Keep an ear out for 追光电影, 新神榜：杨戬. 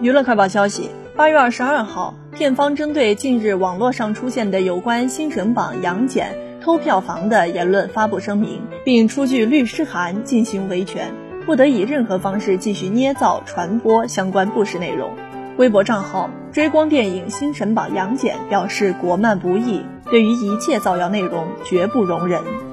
娱乐快报消息，8月22号，片方针对近日网络上出现的有关新神榜杨戬偷票房的言论发布声明，并出具律师函进行维权，不得以任何方式继续捏造、传播相关不实内容。微博账号追光电影新神榜杨戬表示，国漫不易，对于一切造谣内容绝不容忍。